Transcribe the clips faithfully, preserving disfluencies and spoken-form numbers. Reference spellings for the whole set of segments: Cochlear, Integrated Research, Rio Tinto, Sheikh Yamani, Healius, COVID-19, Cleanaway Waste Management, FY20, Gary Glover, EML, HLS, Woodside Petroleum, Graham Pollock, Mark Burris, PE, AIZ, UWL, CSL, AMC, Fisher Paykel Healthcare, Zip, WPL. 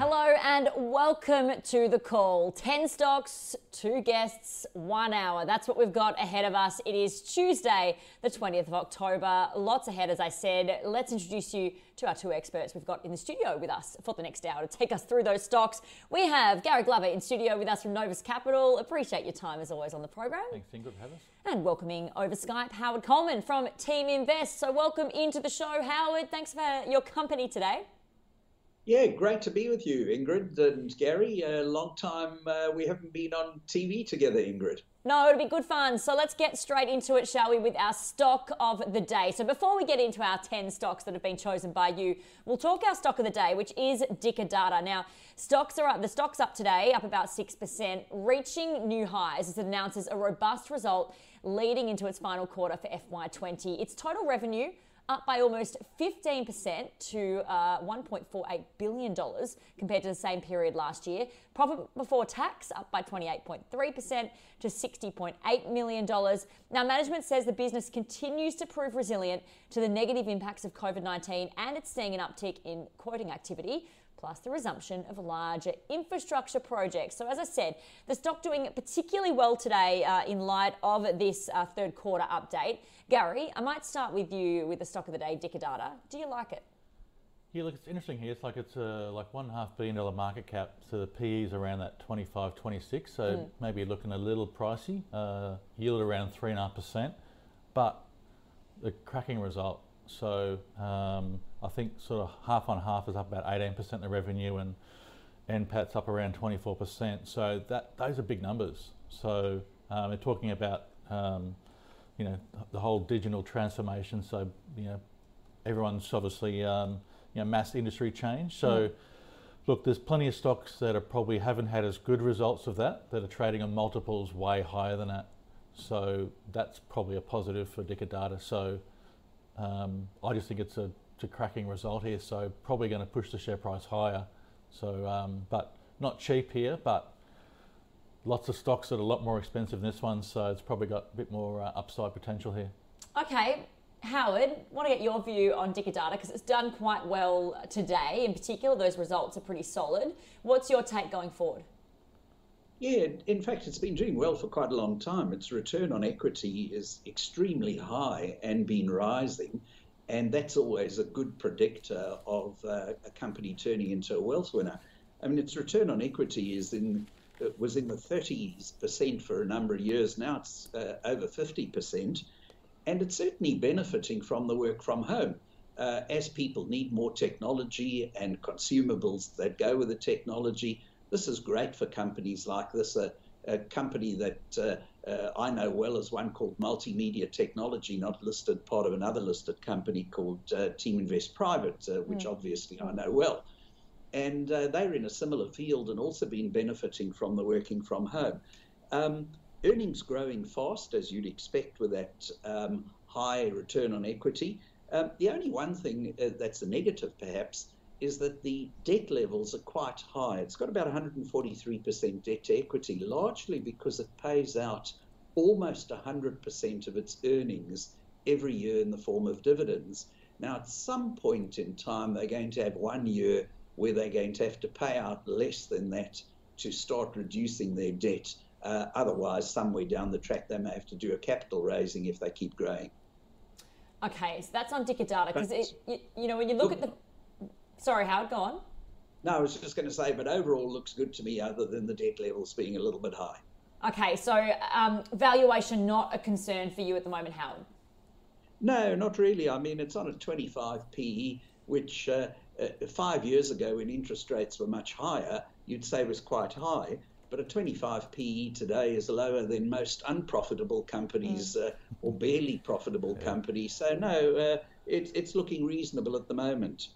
Hello and welcome to The Call. ten stocks, two guests, one hour. That's what we've got ahead of us. It is Tuesday, the twentieth of October. Lots ahead, as I said. Let's introduce you to our two experts we've got in the studio with us for the next hour to take us through those stocks. We have Gary Glover in studio with us from Novus Capital. Appreciate your time, as always, on the program. Thanks, Ingrid, for having us. And welcoming over Skype, Howard Coleman from Team Invest. So welcome into the show, Howard. Thanks for your company today. Yeah, great to be with you, Ingrid and Gary. A long time uh, we haven't been on T V together, Ingrid. No, it'll be good fun. So let's get straight into it, shall we, with our stock of the day. So before we get into our ten stocks that have been chosen by you, we'll talk our stock of the day, which is Dicker Data. Now, stocks are up. The stock's up today, up about six percent, reaching new highs as it announces a robust result leading into its final quarter for F Y twenty. Its total revenue up by almost fifteen percent to uh, one point four eight billion dollars compared to the same period last year. Profit before tax up by twenty-eight point three percent to sixty point eight million dollars. Now, management says the business continues to prove resilient to the negative impacts of covid nineteen, and it's seeing an uptick in quoting activity, plus the resumption of larger infrastructure projects. So as I said, the stock doing particularly well today uh, in light of this uh, third quarter update. Gary, I might start with you with the stock of the day, Dicker Data. Do you like it? Yeah, look, it's interesting here. It's like it's a like one and a half billion dollar market cap. So the P E is around that twenty-five, twenty-six. So mm. maybe looking a little pricey, uh, yield around three and a half percent, but the cracking result. So um, I think sort of half on half is up about eighteen percent in the revenue, and N PAT's up around twenty-four percent. So that those are big numbers. So um, they're talking about, um, you know, the whole digital transformation. So, you know, everyone's obviously, um, you know, mass industry change. So mm. look, there's plenty of stocks that are probably haven't had as good results of that, that are trading on multiples way higher than that. So that's probably a positive for Dicker Data. So Um, I just think it's a, it's a cracking result here, so probably going to push the share price higher. So, um, but not cheap here, but lots of stocks that are a lot more expensive than this one, so it's probably got a bit more uh, upside potential here. Okay, Howard, want to get your view on Dicker Data because it's done quite well today. In particular, those results are pretty solid. What's your take going forward? Yeah, in fact, it's been doing well for quite a long time. Its return on equity is extremely high and been rising, and that's always a good predictor of uh, a company turning into a wealth winner. I mean, its return on equity is in it was in the thirties percent for a number of years. Now it's uh, over fifty percent, and it's certainly benefiting from the work from home. Uh, as people need more technology and consumables that go with the technology, this is great for companies like this. A, a company that uh, uh, I know well is one called Multimedia Technology, not listed, part of another listed company called uh, Team Invest Private, uh, which mm. obviously I know well. And uh, they're in a similar field and also been benefiting from the working from home. Um, earnings growing fast, as you'd expect with that um, high return on equity. Um, the only one thing uh, that's a negative, perhaps, is that the debt levels are quite high. It's got about one hundred forty-three percent debt to equity, largely because it pays out almost one hundred percent of its earnings every year in the form of dividends. Now, at some point in time, they're going to have one year where they're going to have to pay out less than that to start reducing their debt. Uh, otherwise, somewhere down the track, they may have to do a capital raising if they keep growing. Okay, so that's on Dicker Data, because you, you know, when you look, look at the... Sorry, Howard, go on. No, I was just going to say, but overall looks good to me other than the debt levels being a little bit high. Okay, so um, valuation not a concern for you at the moment, Howard? No, not really. I mean, it's on a twenty-five P E, which uh, uh, five years ago when interest rates were much higher, you'd say was quite high. but a twenty-five P E today is lower than most unprofitable companies uh, or barely profitable companies. So no, uh, it, it's looking reasonable at the moment.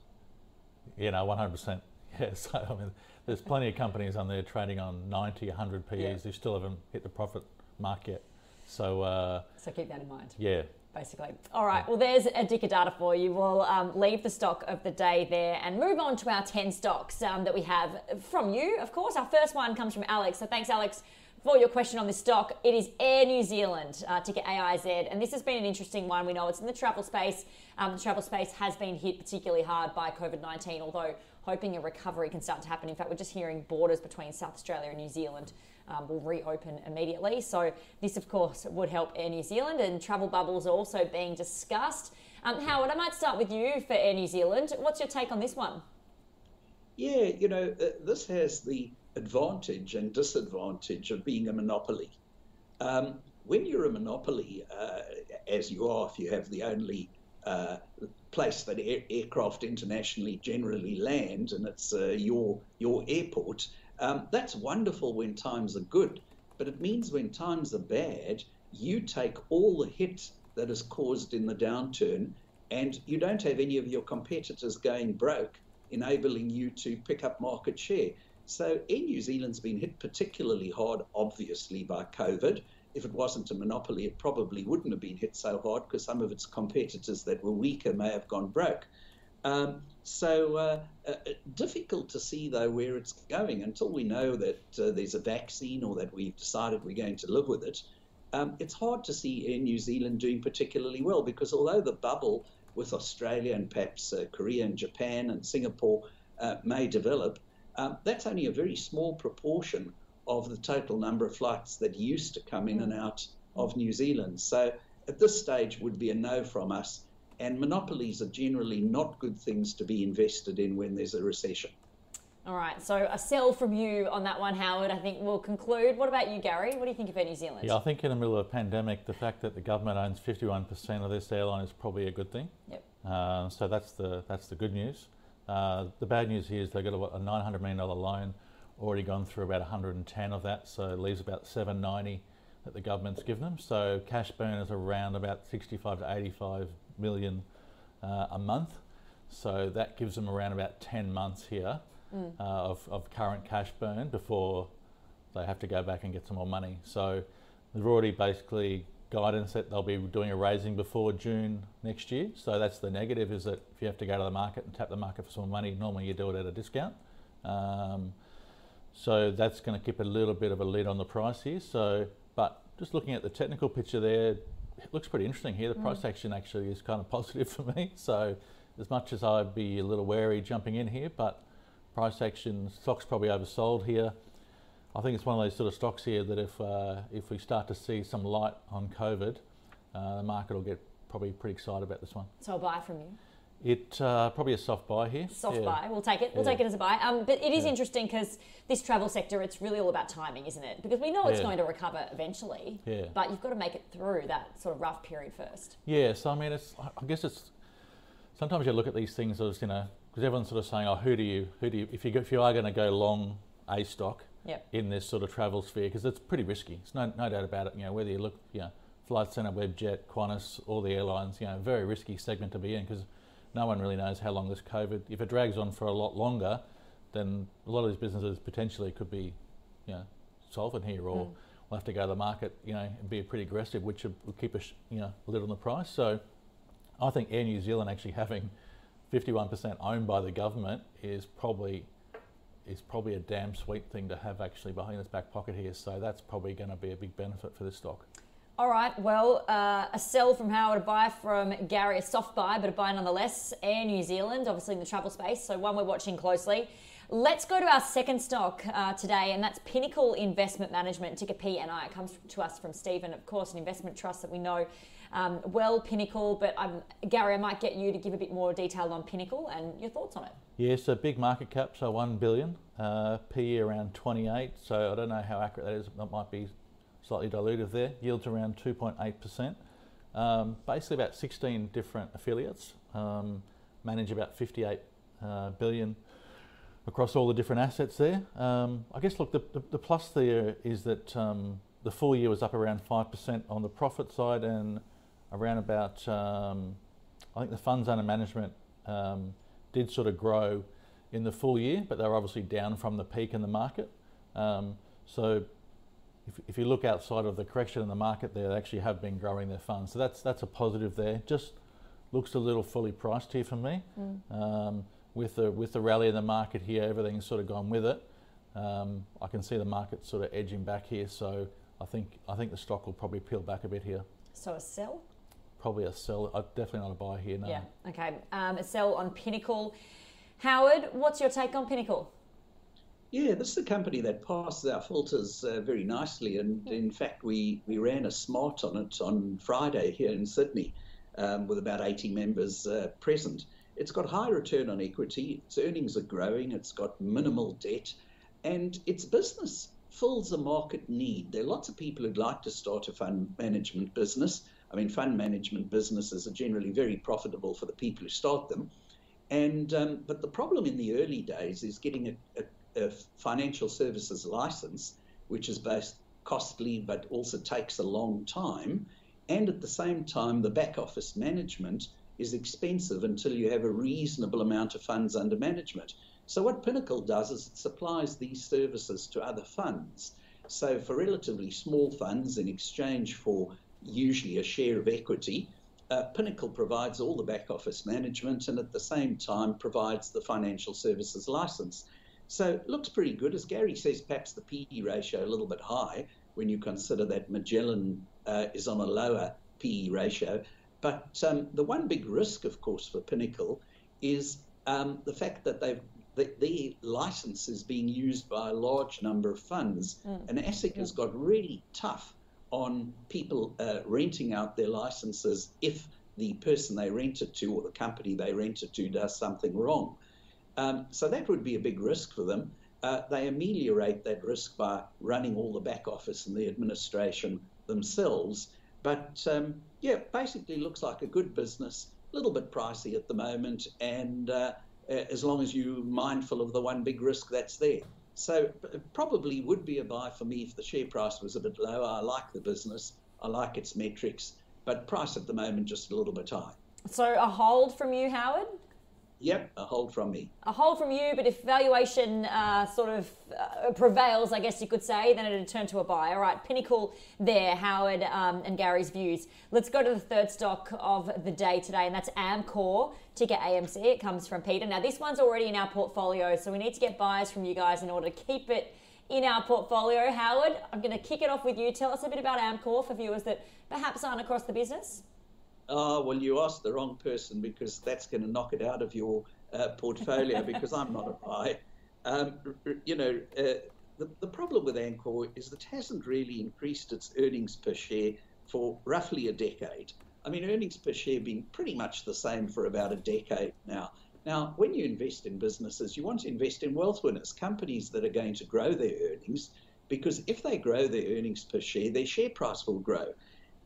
You know, one hundred percent. Yeah, so I mean, there's plenty of companies on there trading on ninety, one hundred P Es yeah. who still haven't hit the profit mark yet. So uh, so keep that in mind. Yeah. Basically. All right, well, there's a Dicker Data for you. We'll um, leave the stock of the day there and move on to our ten stocks um, that we have from you, of course. Our first one comes from Alex. So thanks, Alex, for your question on this stock. It is Air New Zealand, uh, ticker A I Z. And this has been an interesting one. We know it's in the travel space. Um, the travel space has been hit particularly hard by COVID nineteen, although hoping a recovery can start to happen. In fact, we're just hearing borders between South Australia and New Zealand um, will reopen immediately. So this, of course, would help Air New Zealand, and travel bubbles are also being discussed. Um, Howard, I might start with you for Air New Zealand. What's your take on this one? Yeah, you know, uh, this has the advantage and disadvantage of being a monopoly. Um, when you're a monopoly, uh, as you are, if you have the only uh, place that air aircraft internationally generally land, and it's uh, your your airport, um, that's wonderful when times are good. But it means when times are bad, you take all the hit that is caused in the downturn, and you don't have any of your competitors going broke, enabling you to pick up market share. So Air New Zealand's been hit particularly hard, obviously, by COVID. If it wasn't a monopoly, it probably wouldn't have been hit so hard, because some of its competitors that were weaker may have gone broke. Um, so uh, uh, difficult to see, though, where it's going until we know that uh, there's a vaccine or that we've decided we're going to live with it. Um, it's hard to see Air New Zealand doing particularly well, because although the bubble with Australia and perhaps uh, Korea and Japan and Singapore uh, may develop, um, that's only a very small proportion of the total number of flights that used to come in and out of New Zealand. So at this stage would be a no from us, and monopolies are generally not good things to be invested in when there's a recession. All right, so a sell from you on that one, Howard. I think we'll conclude. What about you, Gary? What do you think of Air New Zealand? Yeah, I think in the middle of a pandemic, the fact that the government owns fifty-one percent of this airline is probably a good thing. Yep. Uh, so that's the that's the good news. Uh, the bad news here is they've got a, what, a nine hundred million dollars loan, already gone through about one hundred ten of that, so it leaves about seven ninety that the government's given them. So cash burn is around about sixty-five to eighty-five million uh, a month. So that gives them around about ten months here mm. uh, of, of current cash burn before they have to go back and get some more money. So they've already basically guidance that they'll be doing a raising before June next year. So that's the negative, is that if you have to go to the market and tap the market for some money, normally you do it at a discount. Um, So that's going to keep a little bit of a lid on the price here. So, but just looking at the technical picture there, it looks pretty interesting here. The mm. price action actually is kind of positive for me. So as much as I'd be a little wary jumping in here, but price action, stock's probably oversold here. I think it's one of those sort of stocks here that if uh, if we start to see some light on COVID, uh, the market will get probably pretty excited about this one. So I'll buy from you. It uh, probably a soft buy here. Soft yeah. buy, we'll take it. We'll yeah. take it as a buy. Um, but it is yeah. interesting, because this travel sector, it's really all about timing, isn't it? Because we know it's yeah. going to recover eventually, yeah. but you've got to make it through that sort of rough period first. Yeah, so I mean, it's, I guess it's, sometimes you look at these things as, you know, because everyone's sort of saying, oh, who do you, who do you, if you, if you are going to go long a stock yep. in this sort of travel sphere, because it's pretty risky. It's no, no doubt about it. You know, whether you look, you know, Flight Centre, Webjet, Qantas, all the airlines, you know, very risky segment to be in, because no one really knows how long this COVID, if it drags on for a lot longer, then a lot of these businesses potentially could be, you know, solvent here, or mm. we'll have to go to the market, you know, and be pretty aggressive, which will keep a, you know, a lid on the price. So I think Air New Zealand actually having fifty-one percent owned by the government is probably is probably a damn sweet thing to have actually behind its back pocket here. So that's probably going to be a big benefit for this stock. All right, well, uh, a sell from Howard, a buy from Gary, a soft buy, but a buy nonetheless. Air New Zealand, obviously in the travel space, so one we're watching closely. Let's go to our second stock uh, today, and that's Pinnacle Investment Management, ticker P N I. It comes to us from Stephen, of course, an investment trust that we know um, well, Pinnacle. But um, Gary, I might get you to give a bit more detail on Pinnacle and your thoughts on it. Yeah, so big market cap, so one billion dollars, uh, P E around twenty-eight, so I don't know how accurate that is. That might be slightly dilutive there. Yields around two point eight percent. Um, basically about sixteen different affiliates, um, manage about fifty-eight uh, billion across all the different assets there. Um, I guess, look, the, the, the plus there is that um, the full year was up around five percent on the profit side, and around about, um, I think the funds under management um, did sort of grow in the full year, but they were obviously down from the peak in the market. Um, so if, if you look outside of the correction in the market there, they actually have been growing their funds. So that's that's a positive there. Just looks a little fully priced here for me. Mm. Um, with the with the rally in the market here, everything's sort of gone with it. Um, I can see the market sort of edging back here. So I think I think the stock will probably peel back a bit here. So a sell? Probably a sell. Uh, definitely not a buy here, no. Yeah, okay. Um, a sell on Pinnacle. Howard, what's your take on Pinnacle? Yeah, this is a company that passes our filters uh, very nicely. And in fact, we, we ran a smart on it on Friday here in Sydney um, with about eighty members uh, present. It's got high return on equity. Its earnings are growing. It's got minimal debt. And its business fills a market need. There are lots of people who'd like to start a fund management business. I mean, fund management businesses are generally very profitable for the people who start them. And, um, but the problem in the early days is getting a, a, a financial services license, which is both costly but also takes a long time. And at the same time, the back office management is expensive until you have a reasonable amount of funds under management. So what Pinnacle does is it supplies these services to other funds. So for relatively small funds, in exchange for usually a share of equity, Uh, Pinnacle provides all the back office management and at the same time provides the financial services license. So it looks pretty good. As Gary says, perhaps the P E ratio a little bit high when you consider that Magellan uh, is on a lower P E ratio. But um, the one big risk, of course, for Pinnacle is um, the fact that they've that their license is being used by a large number of funds. Mm. And ASIC yeah. has got really tough on people uh, renting out their licenses if the person they rent it to or the company they rent it to does something wrong. Um, so that would be a big risk for them. Uh, they ameliorate that risk by running all the back office and the administration themselves. But um, yeah, basically looks like a good business, a little bit pricey at the moment, and uh, as long as you're mindful of the one big risk that's there. So it probably would be a buy for me if the share price was a bit lower. I like the business. I like its metrics. But price at the moment, just a little bit high. So a hold from you, Howard? Yep, a hold from me. A hold from you, but if valuation uh, sort of uh, prevails, I guess you could say, then it would turn to a buy. All right, Pinnacle there, Howard um, and Gary's views. Let's go to the third stock of the day today, and that's Amcor, ticker A M C. It comes from Peter. Now, this one's already in our portfolio, so we need to get buys from you guys in order to keep it in our portfolio. Howard, I'm going to kick it off with you. Tell us a bit about Amcor for viewers that perhaps aren't across the business. Oh, well, you asked the wrong person because that's going to knock it out of your uh, portfolio because I'm not a buy. Um, you know, uh, the, the problem with Amcor is that it hasn't really increased its earnings per share for roughly a decade. I mean, earnings per share being pretty much the same for about a decade now. Now, when you invest in businesses, you want to invest in wealth winners, companies that are going to grow their earnings, because if they grow their earnings per share, their share price will grow.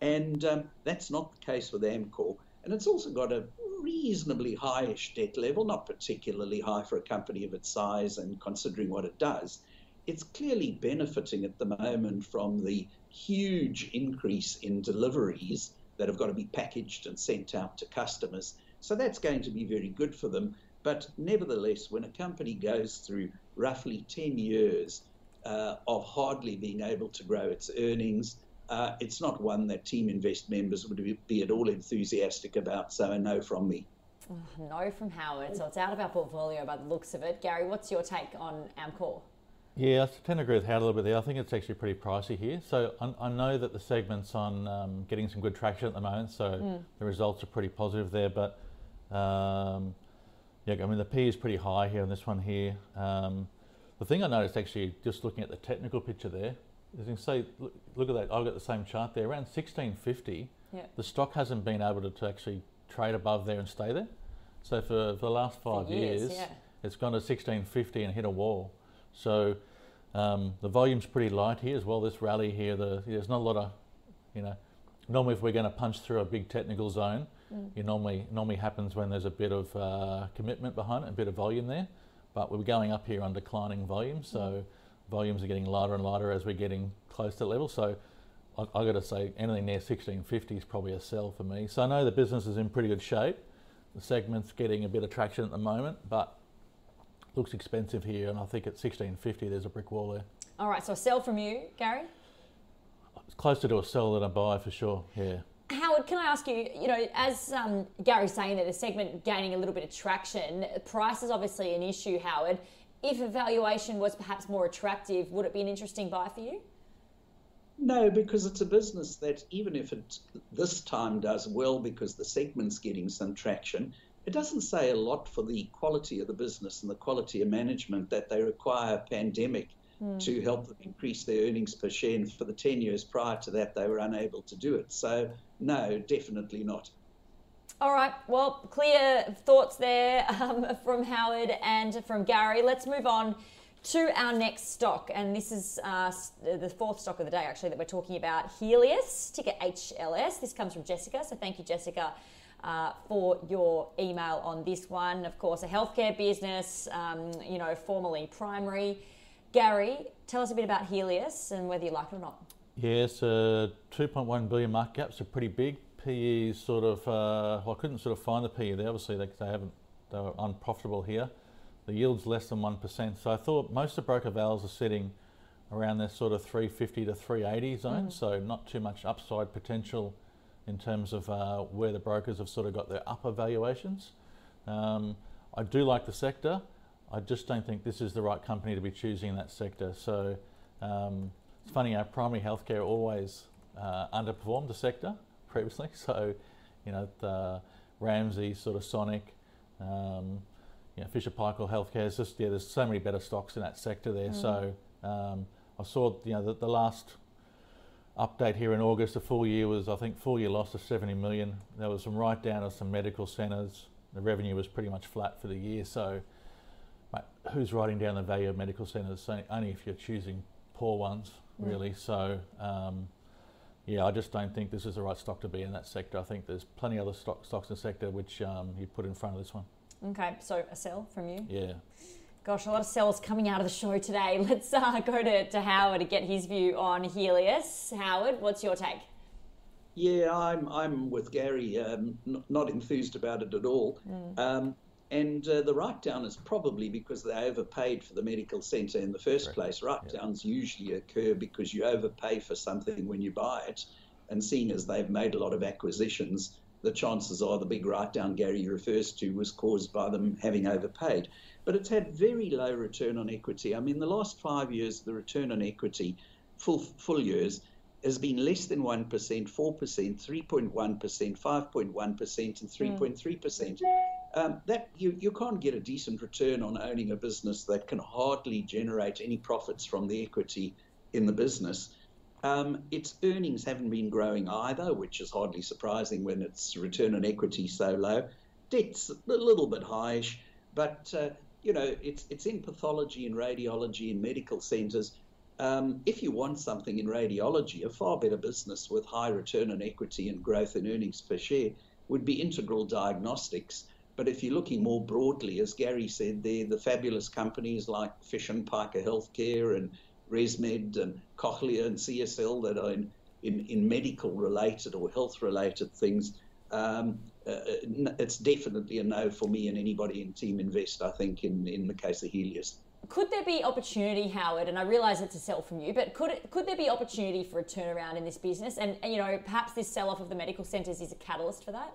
And um, that's not the case with Amcor. And it's also got a reasonably high-ish debt level, not particularly high for a company of its size and considering what it does. It's clearly benefiting at the moment from the huge increase in deliveries that have got to be packaged and sent out to customers. So that's going to be very good for them. But nevertheless, when a company goes through roughly ten years uh, of hardly being able to grow its earnings, Uh, it's not one that Team Invest members would be at all enthusiastic about, so a no from me. Oh, no from Howard, so it's out of our portfolio by the looks of it. Gary, what's your take on Amcor? Yeah, I tend to agree with Howard a little bit there. I think it's actually pretty pricey here. So I, I know that the segment's on um, getting some good traction at the moment, so mm. the results are pretty positive there. But, um, yeah, I mean, the P is pretty high here on this one here. Um, the thing I noticed actually, just looking at the technical picture there, as you can see, look, look at that, I've got the same chart there, around sixteen fifty, yep. the stock hasn't been able to, to actually trade above there and stay there. So for, for the last five for years, years yeah. it's gone to sixteen fifty and hit a wall. So um, the volume's pretty light here as well, this rally here, the, there's not a lot of, you know, normally if we're going to punch through a big technical zone, mm. it normally, normally happens when there's a bit of uh, commitment behind it, a bit of volume there. but we were going up here on declining volumes. So mm. volumes are getting lighter and lighter as we're getting close to the level. So I, I got to say, anything near sixteen fifty is probably a sell for me. So I know the business is in pretty good shape. The segment's getting a bit of traction at the moment, but looks expensive here. And I think at sixteen fifty, there's a brick wall there. All right, so a sell from you, Gary? It's closer to a sell than a buy for sure, yeah. Howard, can I ask you, you know, as um, Gary's saying that the segment gaining a little bit of traction, price is obviously an issue, Howard. If a valuation was perhaps more attractive, would it be an interesting buy for you? No, because it's a business that even if it this time does well because the segment's getting some traction, it doesn't say a lot for the quality of the business and the quality of management that they require a pandemic mm. to help them increase their earnings per share. And for the ten years prior to that, they were unable to do it. So no, definitely not. All right, well, clear thoughts there um, from Howard and from Gary. Let's move on to our next stock, and this is uh, the fourth stock of the day, actually, that we're talking about, Healius, ticker H L S. This comes from Jessica, so thank you, Jessica, uh, for your email on this one. Of course, a healthcare business, um, you know, formerly Primary. Gary, tell us a bit about Healius and whether you like it or not. Yes, uh, two point one billion market cap, so pretty big. P E is sort of, uh, well, I couldn't sort of find the P E there. Obviously, they, they haven't, they were unprofitable here. The yield's less than one percent. So I thought most of the broker vals are sitting around this sort of three fifty to three eighty zone. Mm. So not too much upside potential in terms of uh, where the brokers have sort of got their upper valuations. Um, I do like the sector. I just don't think this is the right company to be choosing in that sector. So um, it's funny, our primary healthcare always uh, underperformed the sector previously. So, you know, the Ramsay, sort of Sonic, um, you know, Fisher Paykel Healthcare, it's just, yeah, there's so many better stocks in that sector there. Mm. So um, I saw, you know, the, the last update here in August, the full year was, I think, full year loss of seventy million. There was some write down of some medical centres. The revenue was pretty much flat for the year. So mate, who's writing down the value of medical centres? Only if you're choosing poor ones, mm. really. So um, yeah, I just don't think this is the right stock to be in that sector. I think there's plenty of other stock, stocks in the sector which um, you put in front of this one. Okay, so a sell from you? Yeah. Gosh, a lot of sells coming out of the show today. Let's uh, go to, to Howard to get his view on Healius. Howard, what's your take? Yeah, I'm I'm with Gary, um, not enthused about it at all. Mm. Um, and uh, the write-down is probably because they overpaid for the medical centre in the first Correct. place. Write-downs yeah. usually occur because you overpay for something when you buy it. And seeing as they've made a lot of acquisitions, the chances are the big write-down Gary refers to was caused by them having overpaid. But it's had very low return on equity. I mean, the last five years, the return on equity, full full years, has been less than one percent, four percent, three point one percent, five point one percent, and three point three percent. Mm. Um, that you, you can't get a decent return on owning a business that can hardly generate any profits from the equity in the business. Um, its earnings haven't been growing either, which is hardly surprising when its return on equity is so low. Debt's a little bit highish, but uh, you know, it's it's in pathology and radiology and medical centres. Um, if you want something in radiology, a far better business with high return on equity and growth in earnings per share would be Integral Diagnostics. But if you're looking more broadly, as Gary said, they're the fabulous companies like Fisher Paykel Healthcare and ResMed and Cochlear and C S L that are in, in, in medical-related or health-related things. Um, uh, it's definitely a no for me and anybody in Team Invest, I think, in, in the case of Healius. Could there be opportunity, Howard, and I realise it's a sell from you, but could it, could there be opportunity for a turnaround in this business? And, you know, perhaps this sell-off of the medical centres is a catalyst for that?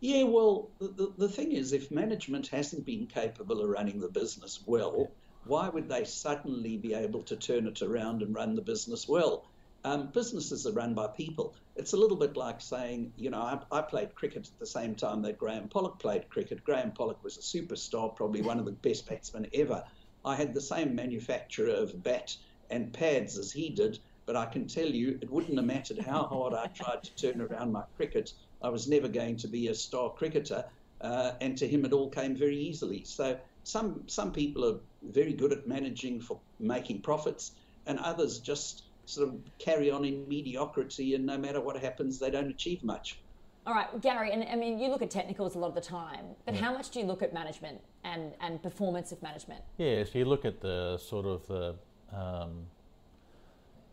Yeah, well, the, the thing is, if management hasn't been capable of running the business well, yeah. why would they suddenly be able to turn it around and run the business well? Um, businesses are run by people. It's a little bit like saying, you know, I, I played cricket at the same time that Graham Pollock played cricket. Graham Pollock was a superstar, probably one of the best batsmen ever. I had the same manufacturer of bat and pads as he did, but I can tell you it wouldn't have mattered how hard I tried to turn around my cricket. I was never going to be a star cricketer, uh, and to him it all came very easily. So Some some people are very good at managing for making profits, and others just sort of carry on in mediocrity, and no matter what happens, they don't achieve much. All right, well, Gary, and I mean, you look at technicals a lot of the time, but yeah. how much do you look at management and, and performance of management? Yeah, so you look at the sort of the, um,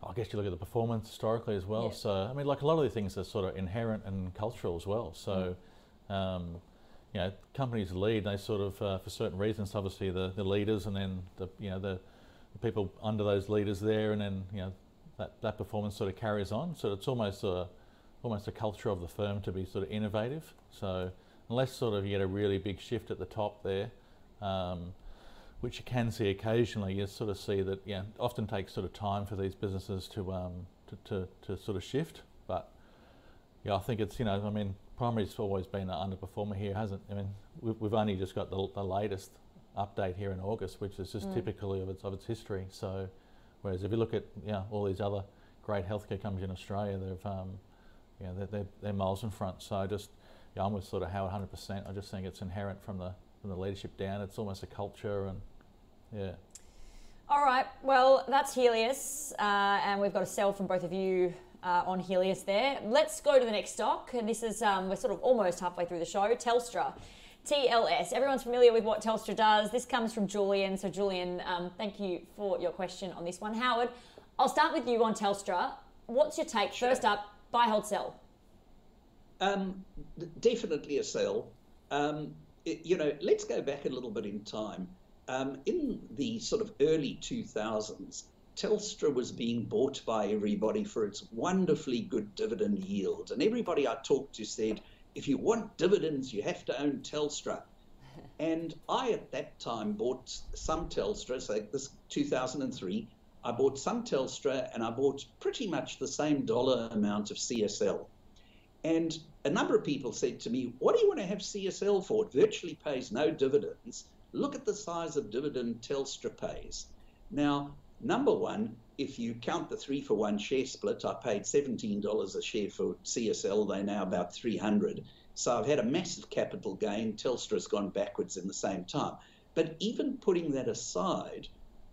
I guess you look at the performance historically as well. Yeah. So, I mean, like a lot of these things are sort of inherent and cultural as well. So, mm. um, you know, companies lead, they sort of, uh, for certain reasons, obviously the, the leaders and then, the you know, the, the people under those leaders there, and then, you know, that, that performance sort of carries on. So it's almost a, almost a culture of the firm to be sort of innovative. So unless sort of you get a really big shift at the top there, um, which you can see occasionally, you sort of see that, yeah, often takes sort of time for these businesses to, um, to, to, to sort of shift. But yeah, I think it's, you know, I mean, primary's always been an underperformer here, hasn't it? I mean, we've, we've only just got the, the latest update here in August, which is just mm. typically of its, of its history. So, whereas if you look at, yeah, all these other great healthcare companies in Australia, they've, um, Yeah, they're, they're, they're miles in front. So just, yeah, I'm with sort of Howard one hundred percent. I just think it's inherent from the from the leadership down. It's almost a culture, and yeah. All right. Well, that's Healius, uh, and we've got a sell from both of you uh, on Healius there. Let's go to the next stock, and this is um, we're sort of almost halfway through the show. Telstra, T L S. Everyone's familiar with what Telstra does. This comes from Julian. So Julian, um, thank you for your question on this one. Howard, I'll start with you on Telstra. What's your take? Sure. First up. Buy, hold, sell? Um, definitely a sell. Um, it, you know, let's go back a little bit in time. Um, in the sort of early two thousands, Telstra was being bought by everybody for its wonderfully good dividend yield. And everybody I talked to said, if you want dividends, you have to own Telstra. And I, at that time, bought some Telstra, so this two thousand three, I bought some Telstra and I bought pretty much the same dollar amount of C S L. And a number of people said to me, what do you want to have C S L for? It virtually pays no dividends. Look at the size of dividend Telstra pays. Now, number one, if you count the three for one share split, I paid seventeen dollars a share for C S L. They're now about three hundred. So I've had a massive capital gain. Telstra's gone backwards in the same time. But even putting that aside,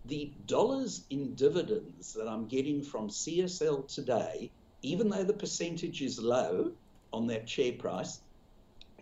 the dollars in dividends that I'm getting from C S L today, even though the percentage is low on that share price,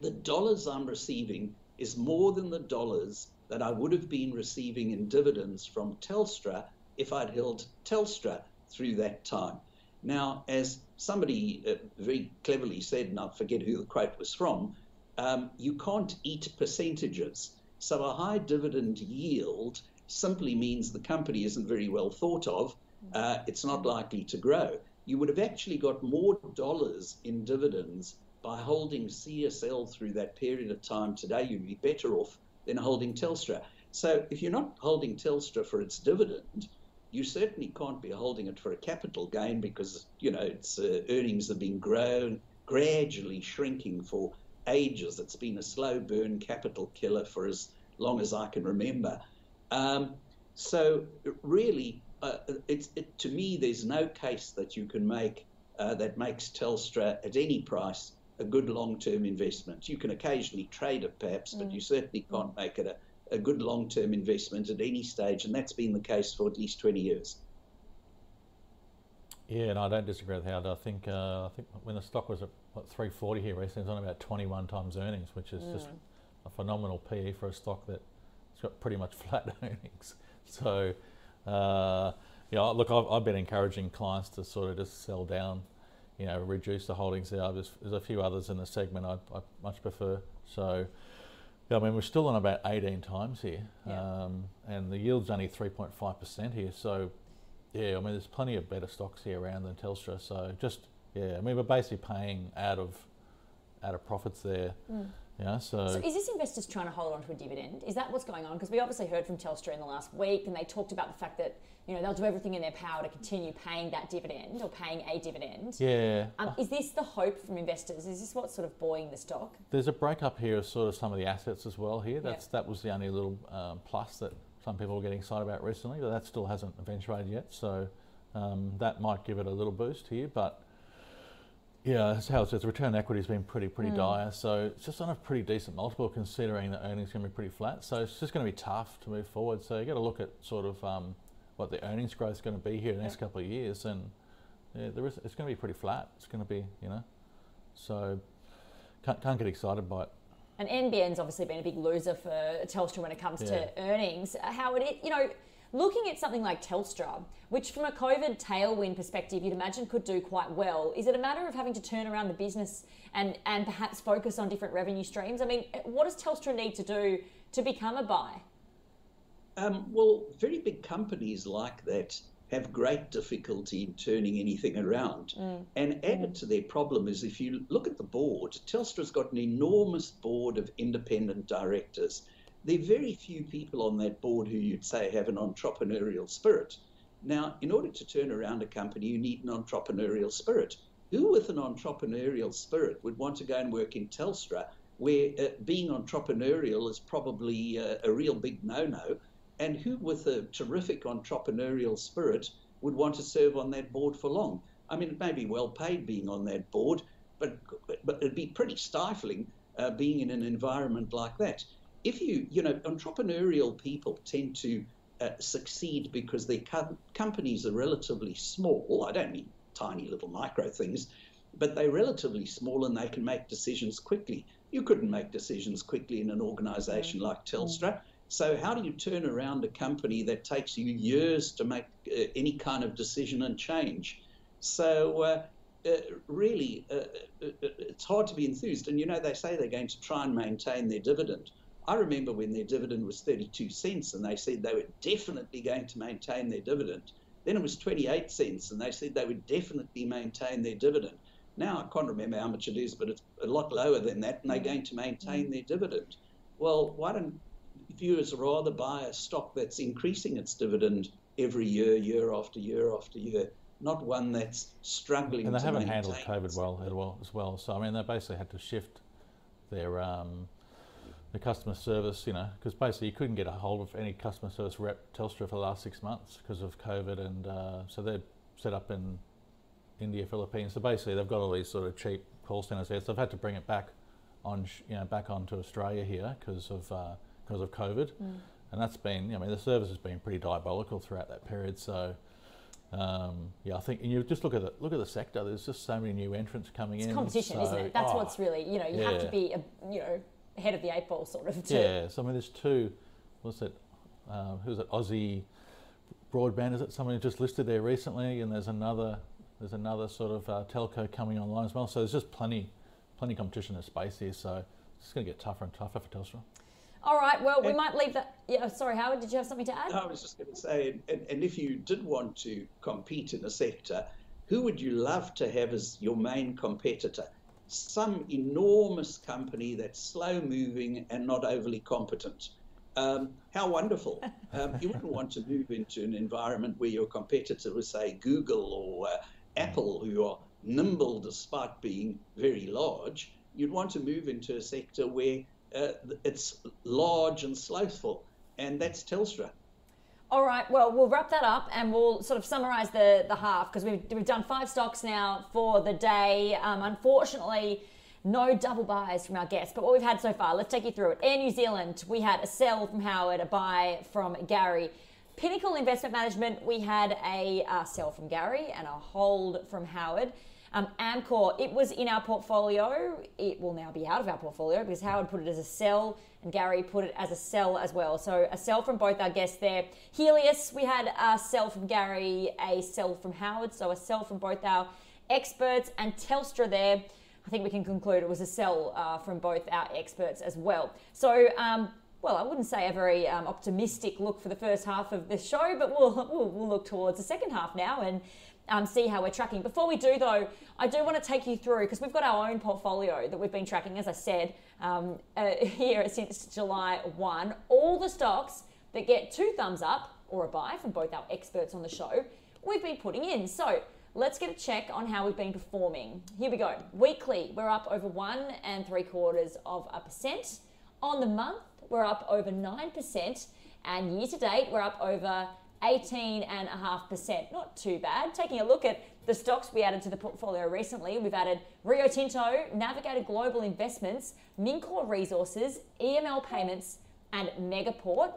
the dollars I'm receiving is more than the dollars that I would have been receiving in dividends from Telstra if I'd held Telstra through that time. Now, as somebody very cleverly said, and I forget who the quote was from, um, you can't eat percentages. So a high dividend yield simply means the company isn't very well thought of. Uh, it's not likely to grow. You would have actually got more dollars in dividends by holding C S L through that period of time. Today, you'd be better off than holding Telstra. So if you're not holding Telstra for its dividend, you certainly can't be holding it for a capital gain because, you know, its uh, earnings have been grown, gradually shrinking for ages. It's been a slow burn capital killer for as long as I can remember. Um, so really, uh, it's, it, to me, there's no case that you can make uh, that makes Telstra at any price a good long-term investment. You can occasionally trade it perhaps, mm. but you certainly can't make it a, a good long-term investment at any stage. And that's been the case for at least twenty years. Yeah, and no, I don't disagree with Howard. I think uh, I think when the stock was at what, three forty here recently, it was on about twenty-one times earnings, which is mm. just a phenomenal P E for a stock that got pretty much flat earnings. So, uh, you know, look, I've, I've been encouraging clients to sort of just sell down, you know, reduce the holdings there. There's, there's a few others in the segment I, I much prefer. So, yeah, I mean, we're still on about eighteen times here, yeah. um, and the yield's only three point five percent here. So, yeah, I mean, there's plenty of better stocks here around than Telstra. So just, yeah, I mean, we're basically paying out of, out of profits there. Mm. Yeah, so, so is this investors trying to hold on to a dividend? Is that what's going on? Because we obviously heard from Telstra in the last week and they talked about the fact that, you know, they'll do everything in their power to continue paying that dividend or paying a dividend. Yeah. Um, is this the hope from investors? Is this what's sort of buoying the stock? There's a breakup here of sort of some of the assets as well here. That's yep. That was the only little um, plus that some people were getting excited about recently, but that still hasn't eventuated yet. So um, that might give it a little boost here, but... Yeah, that's how it says. Return on equity has been pretty, pretty mm. dire. So it's just on a pretty decent multiple considering the earnings are going to be pretty flat. So it's just going to be tough to move forward. So you've got to look at sort of um, what the earnings growth is going to be here in the next couple of years. And yeah, there is, it's going to be pretty flat. It's going to be, you know. So can't, can't get excited by it. And N B N's obviously been a big loser for Telstra when it comes yeah. to earnings. How would it, you know, looking at something like Telstra, which from a COVID tailwind perspective you'd imagine could do quite well, is it a matter of having to turn around the business and, and perhaps focus on different revenue streams? I mean, what does Telstra need to do to become a buy? Um, well, very big companies like that have great difficulty in turning anything around. Mm. And added mm. to their problem is, if you look at the board, Telstra's got an enormous board of independent directors. There are very few people on that board who you'd say have an entrepreneurial spirit. Now, in order to turn around a company, you need an entrepreneurial spirit. Who with an entrepreneurial spirit would want to go and work in Telstra, where uh, being entrepreneurial is probably uh, a real big no-no? And who with a terrific entrepreneurial spirit would want to serve on that board for long? I mean, it may be well paid being on that board, but, but it'd be pretty stifling uh, being in an environment like that. If you, you know, entrepreneurial people tend to uh, succeed because their co companies are relatively small. I don't mean tiny little micro things, but they're relatively small and they can make decisions quickly. You couldn't make decisions quickly in an organization mm-hmm. like Telstra. Mm-hmm. So how do you turn around a company that takes you years to make uh, any kind of decision and change? So uh, uh, really, uh, it's hard to be enthused. And, you know, they say they're going to try and maintain their dividend. I remember when their dividend was thirty-two cents and they said they were definitely going to maintain their dividend. Then it was twenty-eight cents and they said they would definitely maintain their dividend. Now I can't remember how much it is, but it's a lot lower than that, and they're going to maintain their dividend. Well, why don't viewers rather buy a stock that's increasing its dividend every year, year after year after year, not one that's struggling to maintain. And they haven't handled COVID well as well. So, I mean, they basically had to shift their um, the customer service, you know, because basically you couldn't get a hold of any customer service rep Telstra for the last six months because of COVID. And uh, so they're set up in India, Philippines. So basically they've got all these sort of cheap call centers there. So they've had to bring it back on, you know, back onto Australia here because of... Uh, because of COVID, mm. and that's been, I mean, the service has been pretty diabolical throughout that period. So, um, yeah, I think, and you just look at the, look at the sector, there's just so many new entrants coming it's in. It's competition, so, isn't it? That's oh, what's really, you know, you yeah. have to be, a, you know, ahead of the eight ball sort of. Too. Yeah, so I mean, there's two, what's it, um, who's it, Aussie Broadband, is it? Somebody just listed there recently, and there's another, there's another sort of uh, telco coming online as well. So there's just plenty, plenty of competition in space here. So it's going to get tougher and tougher for Telstra. All right, well, we and, might leave that. Yeah, sorry, Howard, did you have something to add? I was just going to say, and, and if you did want to compete in a sector, who would you love to have as your main competitor? Some enormous company that's slow-moving and not overly competent. Um, how wonderful. Um, you wouldn't want to move into an environment where your competitor was, say, Google or uh, Apple, who are nimble despite being very large. You'd want to move into a sector where Uh, it's large and slothful, and that's Telstra. All right, well, we'll wrap that up and we'll sort of summarise the, the half, because we've, we've done five stocks now for the day. Um, unfortunately, no double buys from our guests, but what we've had so far, let's take you through it. Air New Zealand, we had a sell from Howard, a buy from Gary. Pinnacle Investment Management, we had a uh, sell from Gary and a hold from Howard. Um, Amcor, it was in our portfolio. It will now be out of our portfolio because Howard put it as a sell and Gary put it as a sell as well. So a sell from both our guests there. Healius, we had a sell from Gary, a sell from Howard. So a sell from both our experts, and Telstra there. I think we can conclude it was a sell uh, from both our experts as well. So, um, well, I wouldn't say a very um, optimistic look for the first half of the show, but we'll, we'll, we'll look towards the second half now and Um, see how we're tracking. Before we do though, I do want to take you through, because we've got our own portfolio that we've been tracking, as I said, um, uh, here since July first. All the stocks that get two thumbs up or a buy from both our experts on the show, we've been putting in. So let's get a check on how we've been performing. Here we go. Weekly, we're up over one and three quarters of a percent. On the month, we're up over nine percent. And year to date, we're up over eighteen and a half percent, not too bad. Taking a look at the stocks we added to the portfolio recently, we've added Rio Tinto, Navigator Global Investments, Mincor Resources, E M L Payments, and Megaport.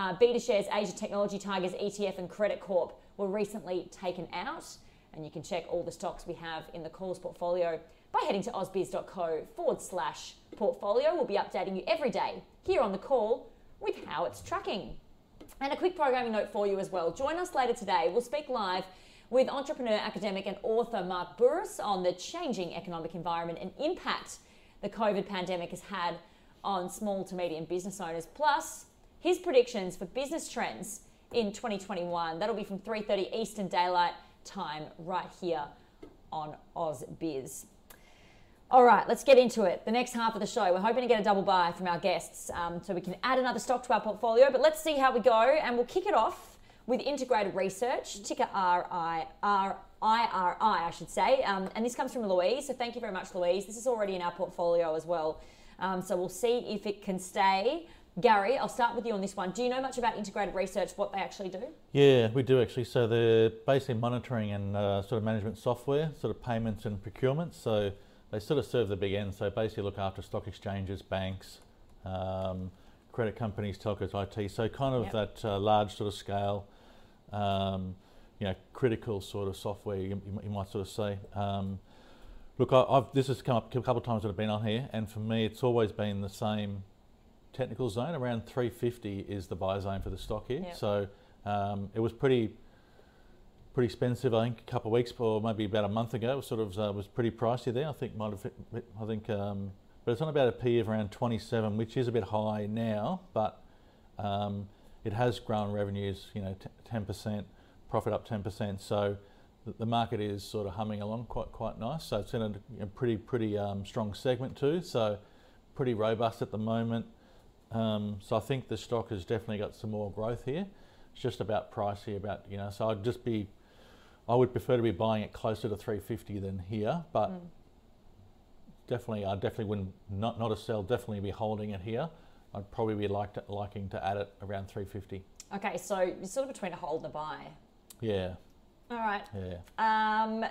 Uh, BetaShares Asia Technology Tigers E T F and Credit Corp were recently taken out. And you can check all the stocks we have in the calls portfolio by heading to ausbiz.co forward slash portfolio. We'll be updating you every day here on the call with how it's tracking. And a quick programming note for you as well. Join us later today. We'll speak live with entrepreneur, academic and author Mark Burris on the changing economic environment and impact the COVID pandemic has had on small to medium business owners, plus his predictions for business trends in twenty twenty-one. That'll be from three thirty Eastern Daylight Time right here on AusBiz. All right, let's get into it. The next half of the show, we're hoping to get a double buy from our guests um, so we can add another stock to our portfolio, but let's see how we go. And we'll kick it off with Integrated Research, ticker R I R I R I, I should say. Um, and this comes from Louise, so thank you very much, Louise. This is already in our portfolio as well. Um, so we'll see if it can stay. Gary, I'll start with you on this one. Do you know much about Integrated Research, what they actually do? Yeah, we do actually. So they're basically monitoring and uh, sort of management software, sort of payments and procurement. So they sort of serve the big end. So basically look after stock exchanges, banks, um, credit companies, telcos, I T. So kind of yep. that uh, large sort of scale, um, you know, critical sort of software, you, you might sort of say. Um, look, I, I've, this has come up a couple of times that I've been on here. And for me, it's always been the same technical zone. Around three fifty is the buy zone for the stock here. Yep. So um, it was pretty pretty expensive, I think, a couple of weeks or maybe about a month ago. It was sort of uh, was pretty pricey there. I think might have I think um, but it's on about a P E of around twenty-seven, which is a bit high now, but um, it has grown revenues, you know, ten percent, profit up ten percent. So th the market is sort of humming along quite quite nice. So it's in a, a pretty pretty um, strong segment too. So pretty robust at the moment. Um, so I think the stock has definitely got some more growth here. It's just about pricey, about, you know, so I'd just be, I would prefer to be buying it closer to three fifty than here, but mm. definitely, I definitely wouldn't, not, not a sell, definitely be holding it here. I'd probably be like to, liking to add it around three fifty. Okay, so you're sort of between a hold and a buy. Yeah. All right. Yeah. Um,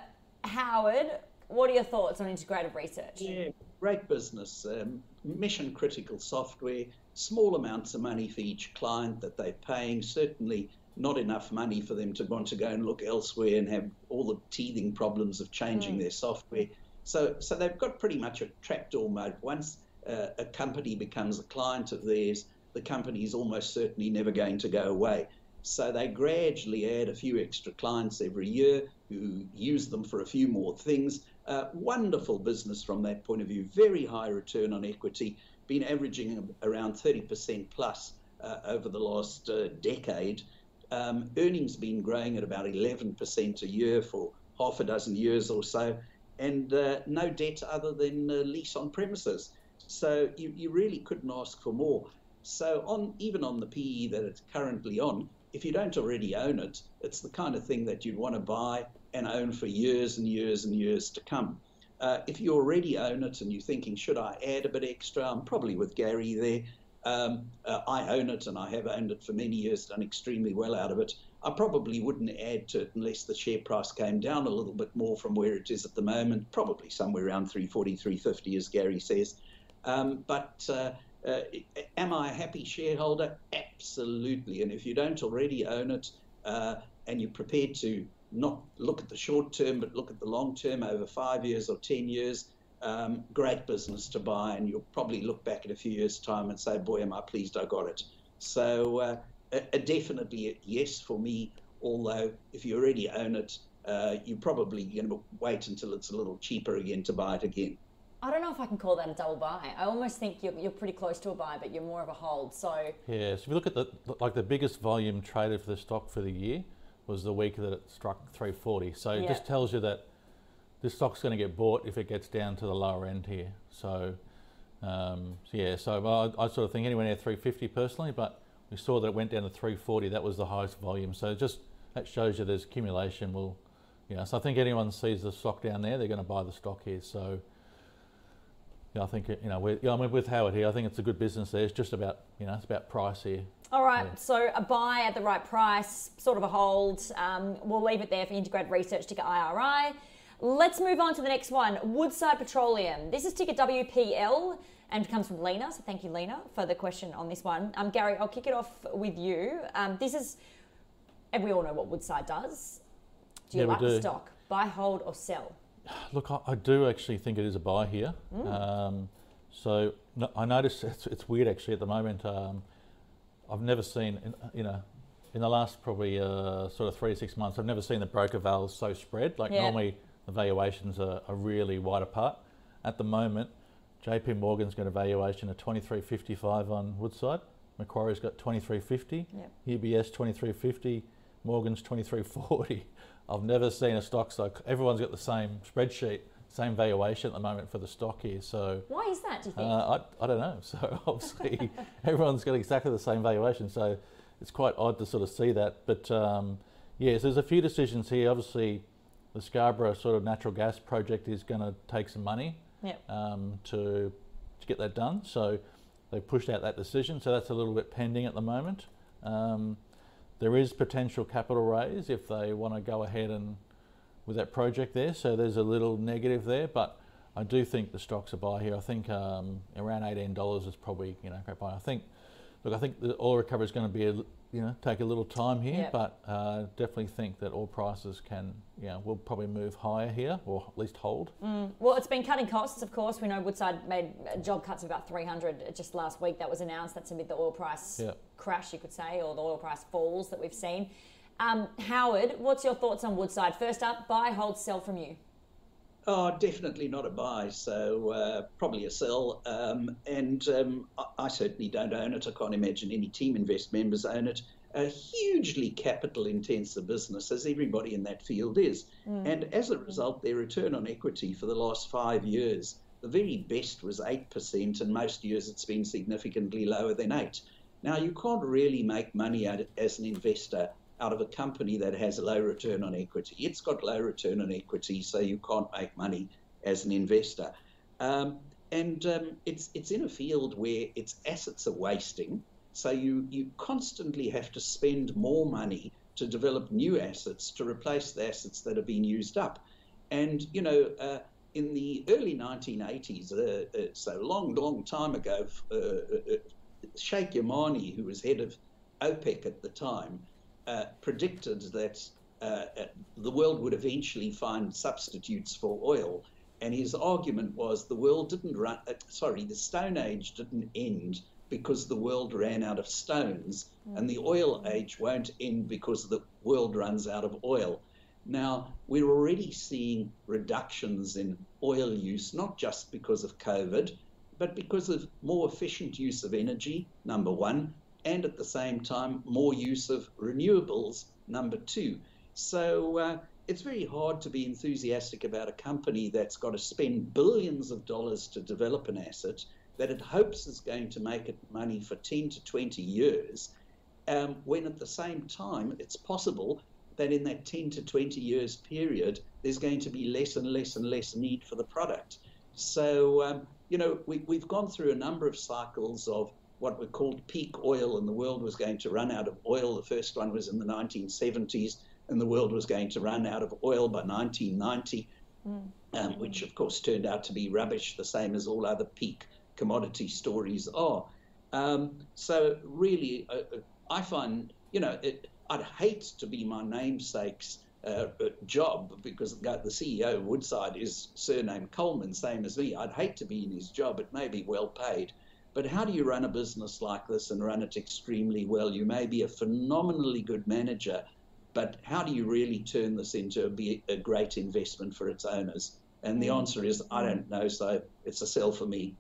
Howard, what are your thoughts on Integrated Research? Yeah. Great business, um, mission critical software, small amounts of money for each client that they're paying, certainly not enough money for them to want to go and look elsewhere and have all the teething problems of changing mm. their software. So so they've got pretty much a trapdoor mode. Once uh, a company becomes a client of theirs, the company is almost certainly never going to go away. So they gradually add a few extra clients every year who use them for a few more things. Uh, wonderful business from that point of view, very high return on equity, been averaging around thirty percent plus uh, over the last uh, decade. Um, earnings been growing at about eleven percent a year for half a dozen years or so, and uh, no debt other than uh, lease on premises. So you, you really couldn't ask for more. So on even on the P E that it's currently on, if you don't already own it, it's the kind of thing that you'd want to buy and own for years and years and years to come. Uh, if you already own it and you're thinking, should I add a bit extra? I'm probably with Gary there. Um, uh, I own it and I have owned it for many years, done extremely well out of it. I probably wouldn't add to it unless the share price came down a little bit more from where it is at the moment, probably somewhere around three forty, three fifty, as Gary says. Um, but uh, uh, am I a happy shareholder? Absolutely. And if you don't already own it uh, and you're prepared to not look at the short term, but look at the long term over five years or ten years, um, great business to buy. And you'll probably look back at a few years' time and say, boy, am I pleased I got it. So uh, a, a definitely a yes for me, although if you already own it, uh, you're probably going to wait until it's a little cheaper again to buy it again. I don't know if I can call that a double buy. I almost think you're, you're pretty close to a buy, but you're more of a hold. So yeah, so if you look at the, like the biggest volume traded for the stock for the year, was the week that it struck three forty. So it yeah. just tells you that this stock's going to get bought if it gets down to the lower end here. So, um, so yeah, so I, I sort of think anywhere near three fifty personally, but we saw that it went down to three forty. That was the highest volume. So it just that shows you there's accumulation. Will, you know, so I think anyone sees the stock down there, they're going to buy the stock here. So yeah, I think, you know, we're, yeah, I mean, with Howard here, I think it's a good business there. It's just about, you know, it's about price here. All right, yeah. So a buy at the right price, sort of a hold. Um, we'll leave it there for Integrated Research, ticker I R I. Let's move on to the next one, Woodside Petroleum. This is ticker W P L and comes from Lena. So thank you, Lena, for the question on this one. Um, Gary, I'll kick it off with you. Um, this is, and we all know what Woodside does. Do you yeah, like do. the stock? buy, hold or sell? Look, I, I do actually think it is a buy here. Mm. Um, so no, I noticed it's, it's weird actually at the moment. Um, I've never seen, in, you know, in the last probably uh, sort of three to six months, I've never seen the broker vals so spread. Like yeah. normally the valuations are, are really wide apart. At the moment, J P Morgan's got a valuation of twenty-three fifty-five on Woodside. Macquarie's got twenty-three fifty. Yep. U B S twenty-three fifty. Morgan's twenty-three forty. I've never seen a stock so everyone's got the same spreadsheet, same valuation at the moment for the stock here. So why is that, do you think? Uh, I, I don't know. So obviously everyone's got exactly the same valuation. So it's quite odd to sort of see that. But um, yes, yeah, so there's a few decisions here. Obviously, the Scarborough sort of natural gas project is going to take some money yep. um, to, to get that done. So they've pushed out that decision. So that's a little bit pending at the moment. Um, There is potential capital raise if they want to go ahead and with that project there. So there's a little negative there, but I do think the stocks are buy here. I think um, around eighteen dollars is probably, you know, great buy. I think, look, I think the oil recovery is going to be, a, you know, take a little time here, yep. but uh, definitely think that oil prices can, you know, will probably move higher here or at least hold. Mm. Well, it's been cutting costs, of course. We know Woodside made job cuts of about three hundred just last week. That was announced. That's amid the oil price yep. crash, you could say, or the oil price falls that we've seen. Um, Howard, what's your thoughts on Woodside? First up, buy, hold, sell from you. Oh, definitely not a buy, so uh, probably a sell. Um, and um, I, I certainly don't own it. I can't imagine any Team Invest members own it. A hugely capital-intensive business, as everybody in that field is. Mm. And as a result, their return on equity for the last five years, the very best was eight percent, and most years it's been significantly lower than eight. Now, you can't really make money out as an investor out of a company that has a low return on equity. It's got low return on equity, so you can't make money as an investor. Um, and um, it's it's in a field where its assets are wasting, so you, you constantly have to spend more money to develop new assets to replace the assets that have been used up. And, you know, uh, in the early nineteen eighties, uh, uh, so long, long time ago, uh, uh, Sheikh Yamani, who was head of OPEC at the time, Uh, predicted that uh, uh, the world would eventually find substitutes for oil, and his argument was the world didn't run. Uh, sorry, the Stone Age didn't end because the world ran out of stones, mm. and the oil age won't end because the world runs out of oil. Now we're already seeing reductions in oil use, not just because of COVID, but because of more efficient use of energy. Number one. And at the same time, more use of renewables, number two. So uh, it's very hard to be enthusiastic about a company that's got to spend billions of dollars to develop an asset that it hopes is going to make it money for ten to twenty years, um, when at the same time, it's possible that in that ten to twenty years period, there's going to be less and less and less need for the product. So, um, you know, we, we've gone through a number of cycles of what were called peak oil, and the world was going to run out of oil. The first one was in the nineteen seventies, and the world was going to run out of oil by nineteen ninety, mm. um, which of course turned out to be rubbish, the same as all other peak commodity stories are. Um, so really, uh, I find, you know, it, I'd hate to be my namesake's uh, job, because the C E O of Woodside is surnamed Coleman, same as me. I'd hate to be in his job. It may be well paid. But how do you run a business like this and run it extremely well? You may be a phenomenally good manager, but how do you really turn this into a, a great investment for its owners? And the answer is, I don't know, so it's a sell for me.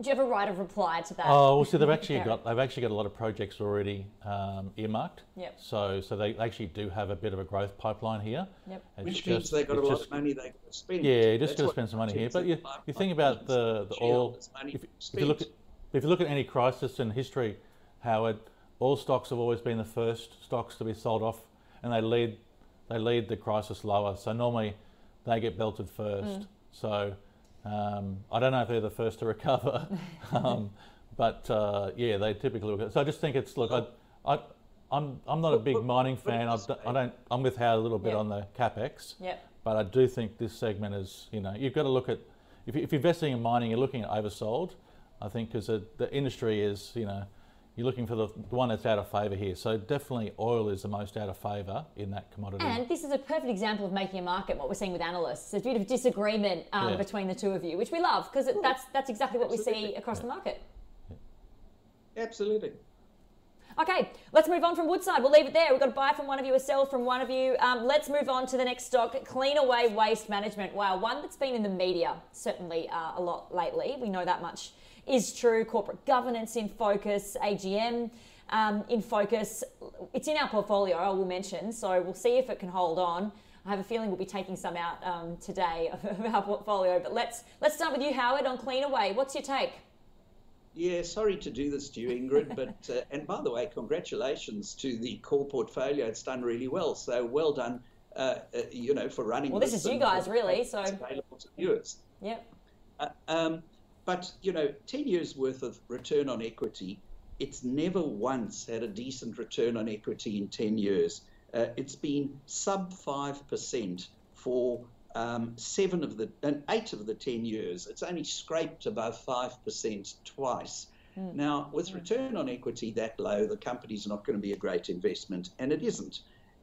Do you have a right of reply to that? Oh, well, so they've actually got they've actually got a lot of projects already um, earmarked. Yep. So so they actually do have a bit of a growth pipeline here. Yep. It's Which just, means they've got a lot just, of money they could spend. Yeah, you just got to spend some money here. But you, you think about the the oil. If, if you look at if you look at any crisis in history, Howard, oil stocks have always been the first stocks to be sold off, and they lead they lead the crisis lower. So normally they get belted first. Mm. So. Um, I don't know if they're the first to recover, um, but uh, yeah, they typically look at it. So I just think it's look. I, I, I'm I'm not a big mining fan. I've, I don't. I'm with Howard a little bit yep. on the capex. Yep. But I do think this segment is. You know, you've got to look at if, you, if you're investing in mining, you're looking at oversold. I think because the industry is. You know, you're looking for the one that's out of favour here. So definitely oil is the most out of favour in that commodity. And this is a perfect example of making a market, what we're seeing with analysts. There's a bit of disagreement um, yeah. between the two of you, which we love, because that's, that's exactly what Absolutely. we see across yeah. the market. Yeah. Absolutely. Okay, let's move on from Woodside. We'll leave it there. We've got a buy from one of you, a sell from one of you. Um, let's move on to the next stock, Cleanaway Waste Management. Wow, one that's been in the media, certainly uh, a lot lately. We know that much is true. Corporate governance in focus, A G M um, in focus. It's in our portfolio, I will mention, so we'll see if it can hold on. I have a feeling we'll be taking some out um, today of our portfolio, but let's, let's start with you, Howard, on Cleanaway. What's your take? Yeah, sorry to do this to you, Ingrid, but uh, and by the way, congratulations to the core portfolio. It's done really well, so well done, uh, uh, you know, for running. Well, this, this is you guys, really, so available to viewers. Yep. Uh, um, but you know, ten years worth of return on equity. It's never once had a decent return on equity in ten years. Uh, it's been sub five percent for Um, seven of the and eight of the ten years. It's only scraped above five percent twice. Mm. Now, with return on equity that low, the company's not going to be a great investment, and it isn't.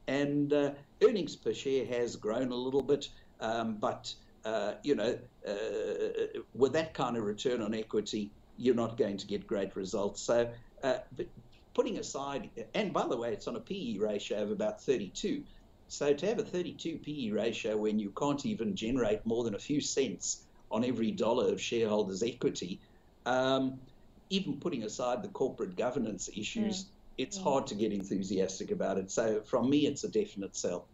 And uh, earnings per share has grown a little bit, um, but uh, you know, uh, with that kind of return on equity, you're not going to get great results. So, uh, but putting aside, and by the way, it's on a P E ratio of about thirty-two. So to have a thirty-two P E ratio when you can't even generate more than a few cents on every dollar of shareholders' equity, um, even putting aside the corporate governance issues, mm. it's mm. hard to get enthusiastic about it. So from me, it's a definite sell.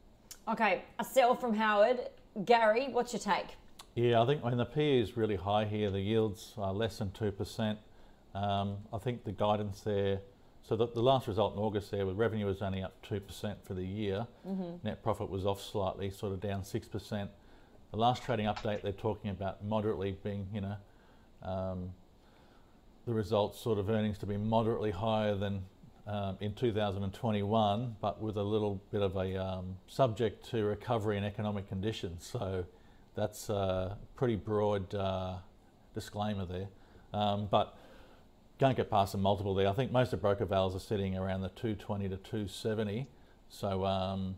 Okay, a sell from Howard. Gary, what's your take? Yeah, I think when the P E is really high here, the yields are less than two percent. Um, I think the guidance there, so the, the last result in August there, with revenue was only up two percent for the year. Mm-hmm. Net profit was off slightly, sort of down six percent. The last trading update, they're talking about moderately being, you know, um, the results, sort of earnings to be moderately higher than um, in two thousand twenty-one, but with a little bit of a um, subject to recovery and economic conditions. So that's a pretty broad uh, disclaimer there. Um, but can't get past the multiple there. I think most of broker vals are sitting around the two twenty to two seventy, so um,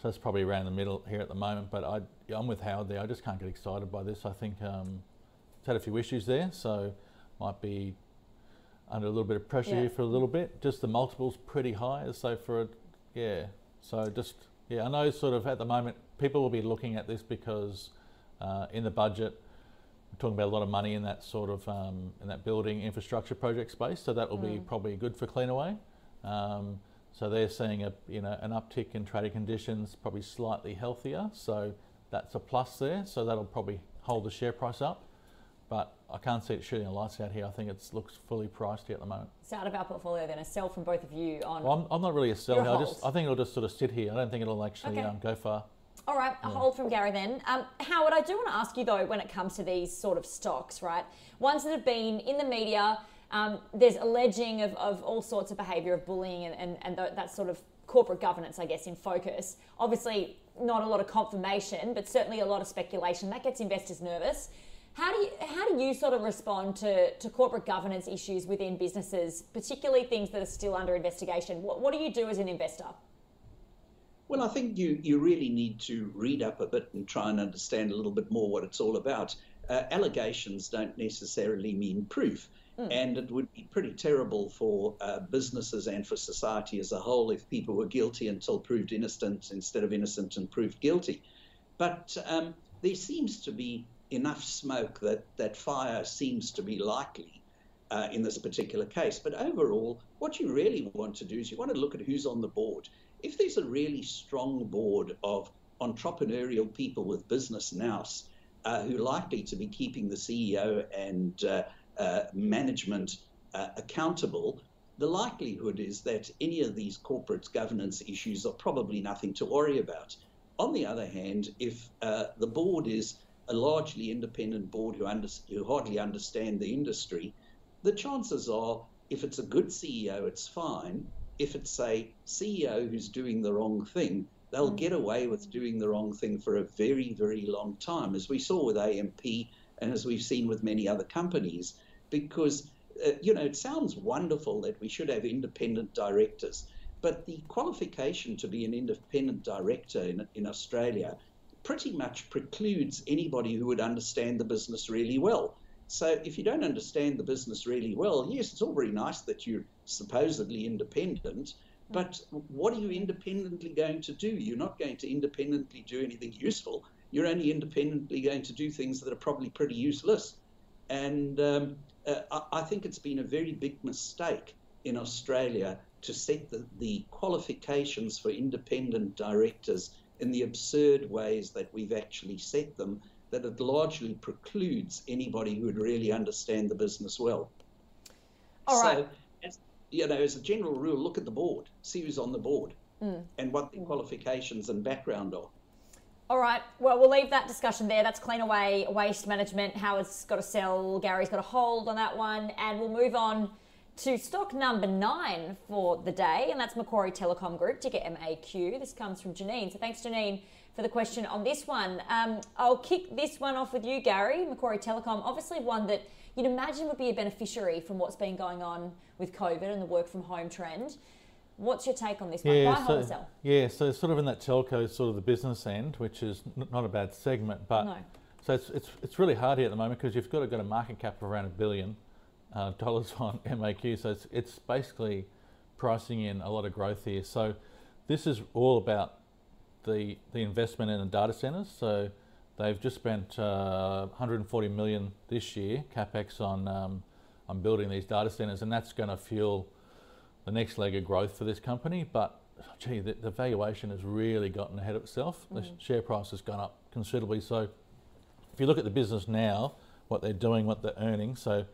so that's probably around the middle here at the moment. But I, I'm with Howard there. I just can't get excited by this. I think um, it's had a few issues there, so might be under a little bit of pressure yeah. here for a little bit. Just the multiple's pretty high, so for a, yeah. So just yeah, I know sort of at the moment people will be looking at this because uh, in the budget, talking about a lot of money in that sort of um, in that building infrastructure project space, so that will mm. be probably good for Cleanaway. Um, so they're seeing a you know an uptick in trading conditions, probably slightly healthier. So that's a plus there. So that'll probably hold the share price up. But I can't see it shooting the lights out here. I think it looks fully priced here at the moment. It's out of our portfolio then. A sell from both of you on. Well, I'm, I'm not really a sell. I just I think it'll just sort of sit here. I don't think it'll actually okay. um, go far. All right, a yeah. hold from Gary then. Um, Howard, I do want to ask you though, when it comes to these sort of stocks, right? Ones that have been in the media, um, there's alleging of, of all sorts of behaviour of bullying and, and, and that sort of corporate governance, I guess, in focus. Obviously, not a lot of confirmation, but certainly a lot of speculation. That gets investors nervous. How do you, how do you sort of respond to, to corporate governance issues within businesses, particularly things that are still under investigation? What, what do you do as an investor? Well, I think you, you really need to read up a bit and try and understand a little bit more what it's all about. Uh, allegations don't necessarily mean proof. Mm. And it would be pretty terrible for uh, businesses and for society as a whole if people were guilty until proved innocent instead of innocent and proved guilty. But um, there seems to be enough smoke that, that fire seems to be likely uh, in this particular case. But overall, what you really want to do is you want to look at who's on the board. If there's a really strong board of entrepreneurial people with business nous uh, who are likely to be keeping the C E O and uh, uh, management uh, accountable, the likelihood is that any of these corporate governance issues are probably nothing to worry about. On the other hand, if uh, the board is a largely independent board who, under who hardly understand the industry, the chances are if it's a good C E O, it's fine. If it's a C E O who's doing the wrong thing, they'll get away with doing the wrong thing for a very, very long time, as we saw with A M P and as we've seen with many other companies, because uh, you know, it sounds wonderful that we should have independent directors, but the qualification to be an independent director in, in Australia pretty much precludes anybody who would understand the business really well. So if you don't understand the business really well, yes, it's all very nice that you're supposedly independent, but what are you independently going to do? You're not going to independently do anything useful. You're only independently going to do things that are probably pretty useless. And um, uh, I, I think it's been a very big mistake in Australia to set the, the qualifications for independent directors in the absurd ways that we've actually set them, that it largely precludes anybody who would really understand the business well. All right. So, as, you know, as a general rule, look at the board, see who's on the board, mm. and what their qualifications and background are. All right. Well, we'll leave that discussion there. That's Cleanaway Waste Management. Howard's got a sell, Gary's got a hold on that one, and we'll move on to stock number nine for the day, and that's Macquarie Telecom Group, ticker M A Q. This comes from Janine. So thanks, Janine, for the question on this one. Um, I'll kick this one off with you, Gary. Macquarie Telecom, obviously one that you'd imagine would be a beneficiary from what's been going on with COVID and the work from home trend. What's your take on this one? Yeah, Buy, so, hold, or sell? Yeah, so sort of in that telco, sort of the business end, which is not a bad segment, but no. so it's, it's, it's really hard here at the moment because you've got to got a market cap of around a billion. Uh, dollars on M A Q, so it's, it's basically pricing in a lot of growth here. So this is all about the the investment in the data centers. So they've just spent uh, one hundred forty million this year capex on um, on building these data centers, and that's going to fuel the next leg of growth for this company. But gee, the, the valuation has really gotten ahead of itself. Mm. The share price has gone up considerably. So if you look at the business now, what they're doing, what they're earning, so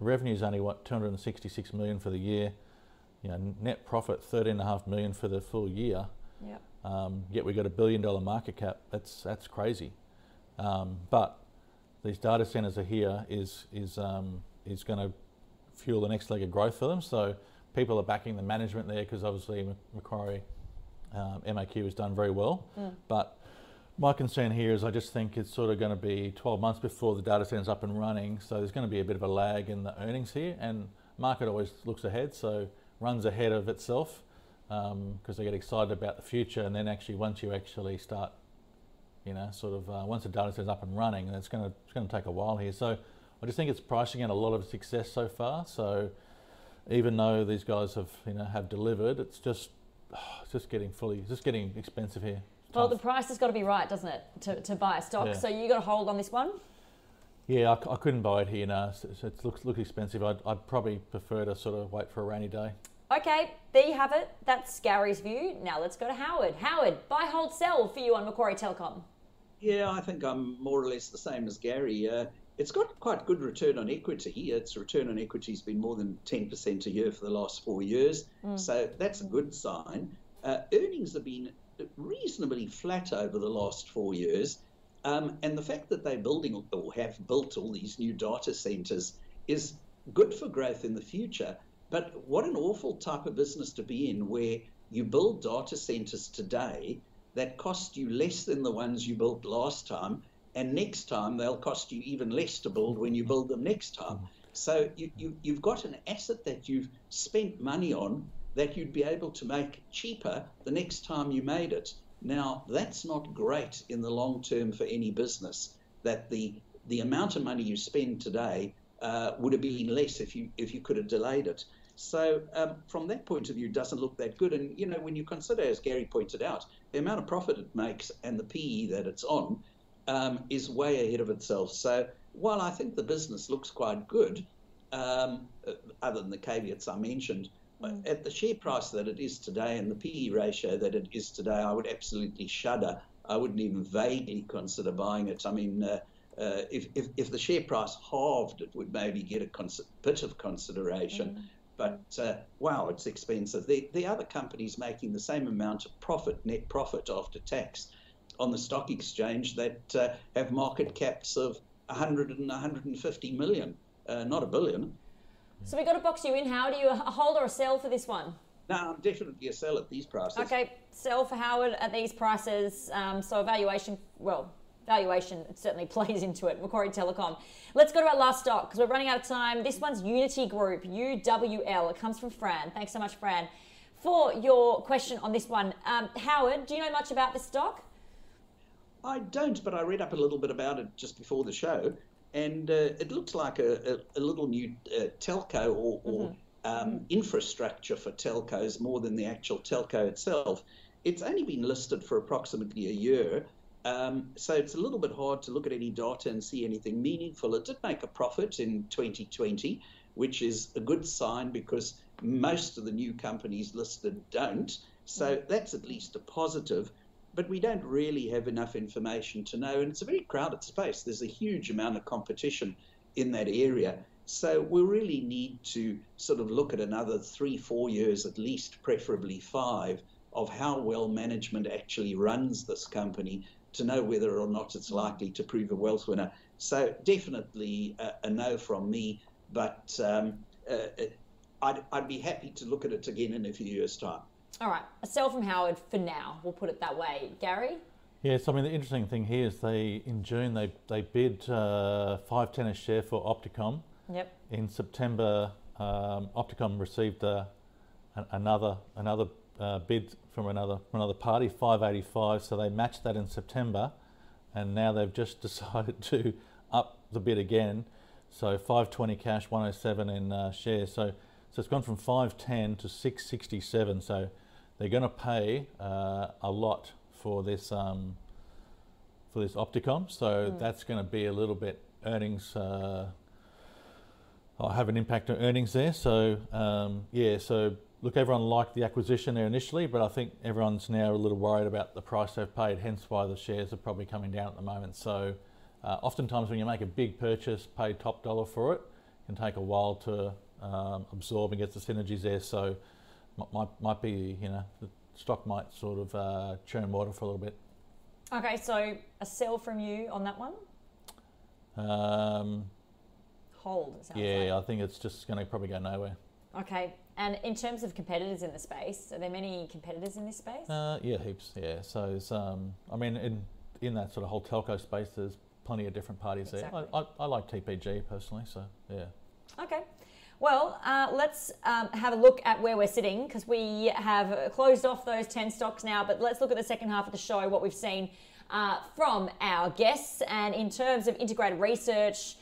revenue is only what two hundred sixty-six million for the year, you know, net profit thirteen and a half million for the full year. Yep. Um, yet we got a billion dollar market cap. That's that's crazy. Um, but these data centers are here is is um, is going to fuel the next leg of growth for them. So people are backing the management there because obviously Macquarie um, M A Q has done very well. Mm. But my concern here is I just think it's sort of going to be twelve months before the data center's up and running, so there's going to be a bit of a lag in the earnings here, and market always looks ahead, so runs ahead of itself because um, they get excited about the future, and then actually once you actually start, you know, sort of uh, once the data center's up and running, it's going to it's going to take a while here. So I just think it's pricing in a lot of success so far. So even though these guys have you know have delivered, it's just it's just getting fully it's just getting expensive here. Well, the price has got to be right, doesn't it, to, to buy a stock? Yeah. So you got a hold on this one? Yeah, I, I couldn't buy it here, no. So it looks, looks expensive. I'd, I'd probably prefer to sort of wait for a rainy day. Okay, there you have it. That's Gary's view. Now let's go to Howard. Howard, buy, hold, sell for you on Macquarie Telecom. Yeah, I think I'm more or less the same as Gary. Uh, it's got quite good return on equity. Its return on equity has been more than ten percent a year for the last four years. Mm. So that's a good sign. Uh, earnings have been reasonably flat over the last four years. Um, and the fact that they're building or have built all these new data centers is good for growth in the future. But what an awful type of business to be in where you build data centers today that cost you less than the ones you built last time. And next time they'll cost you even less to build when you build them next time. So you, you, you've got an asset that you've spent money on that you'd be able to make cheaper the next time you made it. Now, that's not great in the long term for any business, that the the amount of money you spend today uh, would have been less if you if you could have delayed it. So um, from that point of view, it doesn't look that good. And, you know, when you consider, as Gary pointed out, the amount of profit it makes and the P E that it's on um, is way ahead of itself. So while I think the business looks quite good, um, other than the caveats I mentioned, at the share price that it is today and the P E ratio that it is today, I would absolutely shudder. I wouldn't even vaguely consider buying it. I mean, uh, uh, if, if if the share price halved, it would maybe get a cons- bit of consideration. Mm. But, uh, wow, it's expensive. The, the other companies making the same amount of profit, net profit after tax, on the stock exchange that uh, have market caps of one hundred and one hundred fifty million, uh, not a billion. So we got to box you in. How do you a hold or a sell for this one? No, I'm definitely a sell at these prices. Okay, sell for Howard at these prices. Um, so evaluation, well, valuation certainly plays into it. Macquarie Telecom. Let's go to our last stock because we're running out of time. This one's Unity Group, U W L. It comes from Fran. Thanks so much, Fran, for your question on this one. Um, Howard, do you know much about this stock? I don't, but I read up a little bit about it just before the show, and uh, it looks like a, a, a little new uh, telco or, mm-hmm. or um, infrastructure for telcos more than the actual telco itself. It's only been listed for approximately a year, um, so it's a little bit hard to look at any data and see anything meaningful. It did make a profit in twenty twenty, which is a good sign because most of the new companies listed don't, so that's at least a positive. But we don't really have enough information to know, and it's a very crowded space. There's a huge amount of competition in that area, so we really need to sort of look at another three, four years at least, preferably five, of how well management actually runs this company to know whether or not it's likely to prove a wealth winner. So definitely a, a no from me, but um, uh, I'd, I'd be happy to look at it again in a few years' time. All right, a sell from Howard for now, we'll put it that way. Gary? Yes, I mean, the interesting thing here is they, in June, they, they bid uh, five ten a share for Opticom. Yep. In September, um, Opticom received a, a, another, another Uh, bid from another from another party, five eighty-five, so they matched that in September, and now they've just decided to up the bid again, so five twenty cash, one oh seven in uh, shares. So so it's gone from five ten to six sixty-seven, so they're going to pay uh, a lot for this um, for this Opticom, so mm. that's going to be a little bit earnings uh, I'll have an impact on earnings there. So um, yeah, so look, everyone liked the acquisition there initially, but I think everyone's now a little worried about the price they've paid, hence why the shares are probably coming down at the moment. So uh, oftentimes when you make a big purchase, pay top dollar for it, it can take a while to um, absorb and get the synergies there. So might, might be, you know, the stock might sort of uh, churn water for a little bit. Okay, so a sell from you on that one? Um, Hold, it sounds yeah, like. I think it's just going to probably go nowhere. Okay. And in terms of competitors in the space, are there many competitors in this space? Uh, yeah, heaps, yeah. So, um, I mean, in, in that sort of whole telco space, there's plenty of different parties exactly. there. I, I, I like T P G personally, so yeah. Okay. Well, uh, let's um, have a look at where we're sitting because we have closed off those ten stocks now, but let's look at the second half of the show, what we've seen uh, from our guests. And in terms of integrated research,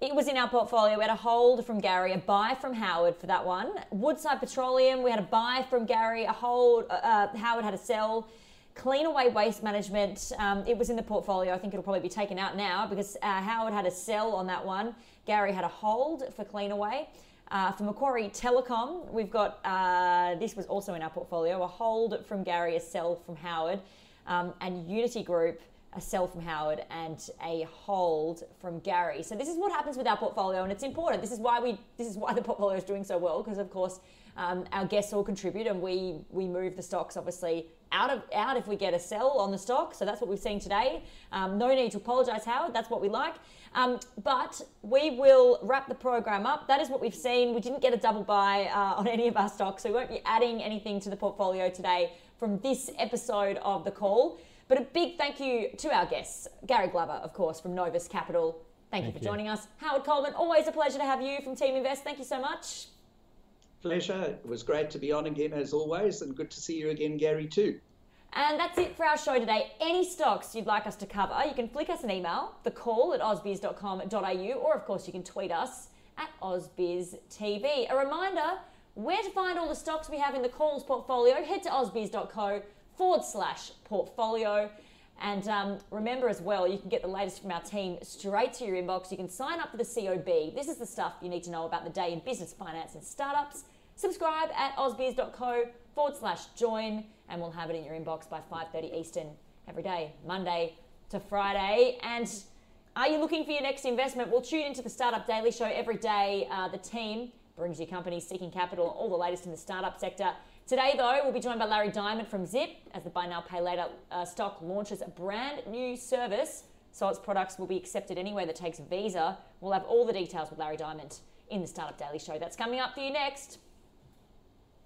it was in our portfolio. We had a hold from Gary, a buy from Howard for that one. Woodside Petroleum, we had a buy from Gary, a hold. Uh, Howard had a sell. Cleanaway Waste Management, um, it was in the portfolio. I think it'll probably be taken out now because uh, Howard had a sell on that one. Gary had a hold for Cleanaway. Uh, for Macquarie Telecom, we've got, uh, this was also in our portfolio, a hold from Gary, a sell from Howard. Um, and Unity Group, a sell from Howard and a hold from Gary. So this is what happens with our portfolio, and it's important. This is why we, this is why the portfolio is doing so well, because of course um, our guests all contribute, and we we move the stocks obviously out of out if we get a sell on the stock. So that's what we've seen today. Um, no need to apologise, Howard. That's what we like. Um, but we will wrap the program up. That is what we've seen. We didn't get a double buy uh, on any of our stocks, so we won't be adding anything to the portfolio today from this episode of The Call. But a big thank you to our guests, Gary Glover, of course, from Novus Capital. Thank, thank you for you. joining us. Howard Coleman, always a pleasure to have you from Team Invest. Thank you so much. Pleasure. It was great to be on again, as always, and good to see you again, Gary, too. And that's it for our show today. Any stocks you'd like us to cover, you can flick us an email, the call at ausbiz dot com dot a u, or, of course, you can tweet us at ausbiz T V. A reminder, where to find all the stocks we have in the Call's portfolio, head to ausbiz dot co. forward slash portfolio. And um, remember as well, you can get the latest from our team straight to your inbox. You can sign up for the C O B. This is the stuff you need to know about the day in business, finance and startups. Subscribe at ausbiz dot co forward slash join, and we'll have it in your inbox by five thirty Eastern every day, Monday to Friday. And are you looking for your next investment? Well, tune into the Startup Daily Show every day. Uh, the team brings you companies seeking capital, all the latest in the startup sector. Today, though, we'll be joined by Larry Diamond from Zip as the Buy Now, Pay Later uh, stock launches a brand new service, so its products will be accepted anywhere that takes Visa. We'll have all the details with Larry Diamond in the Startup Daily Show. That's coming up for you next.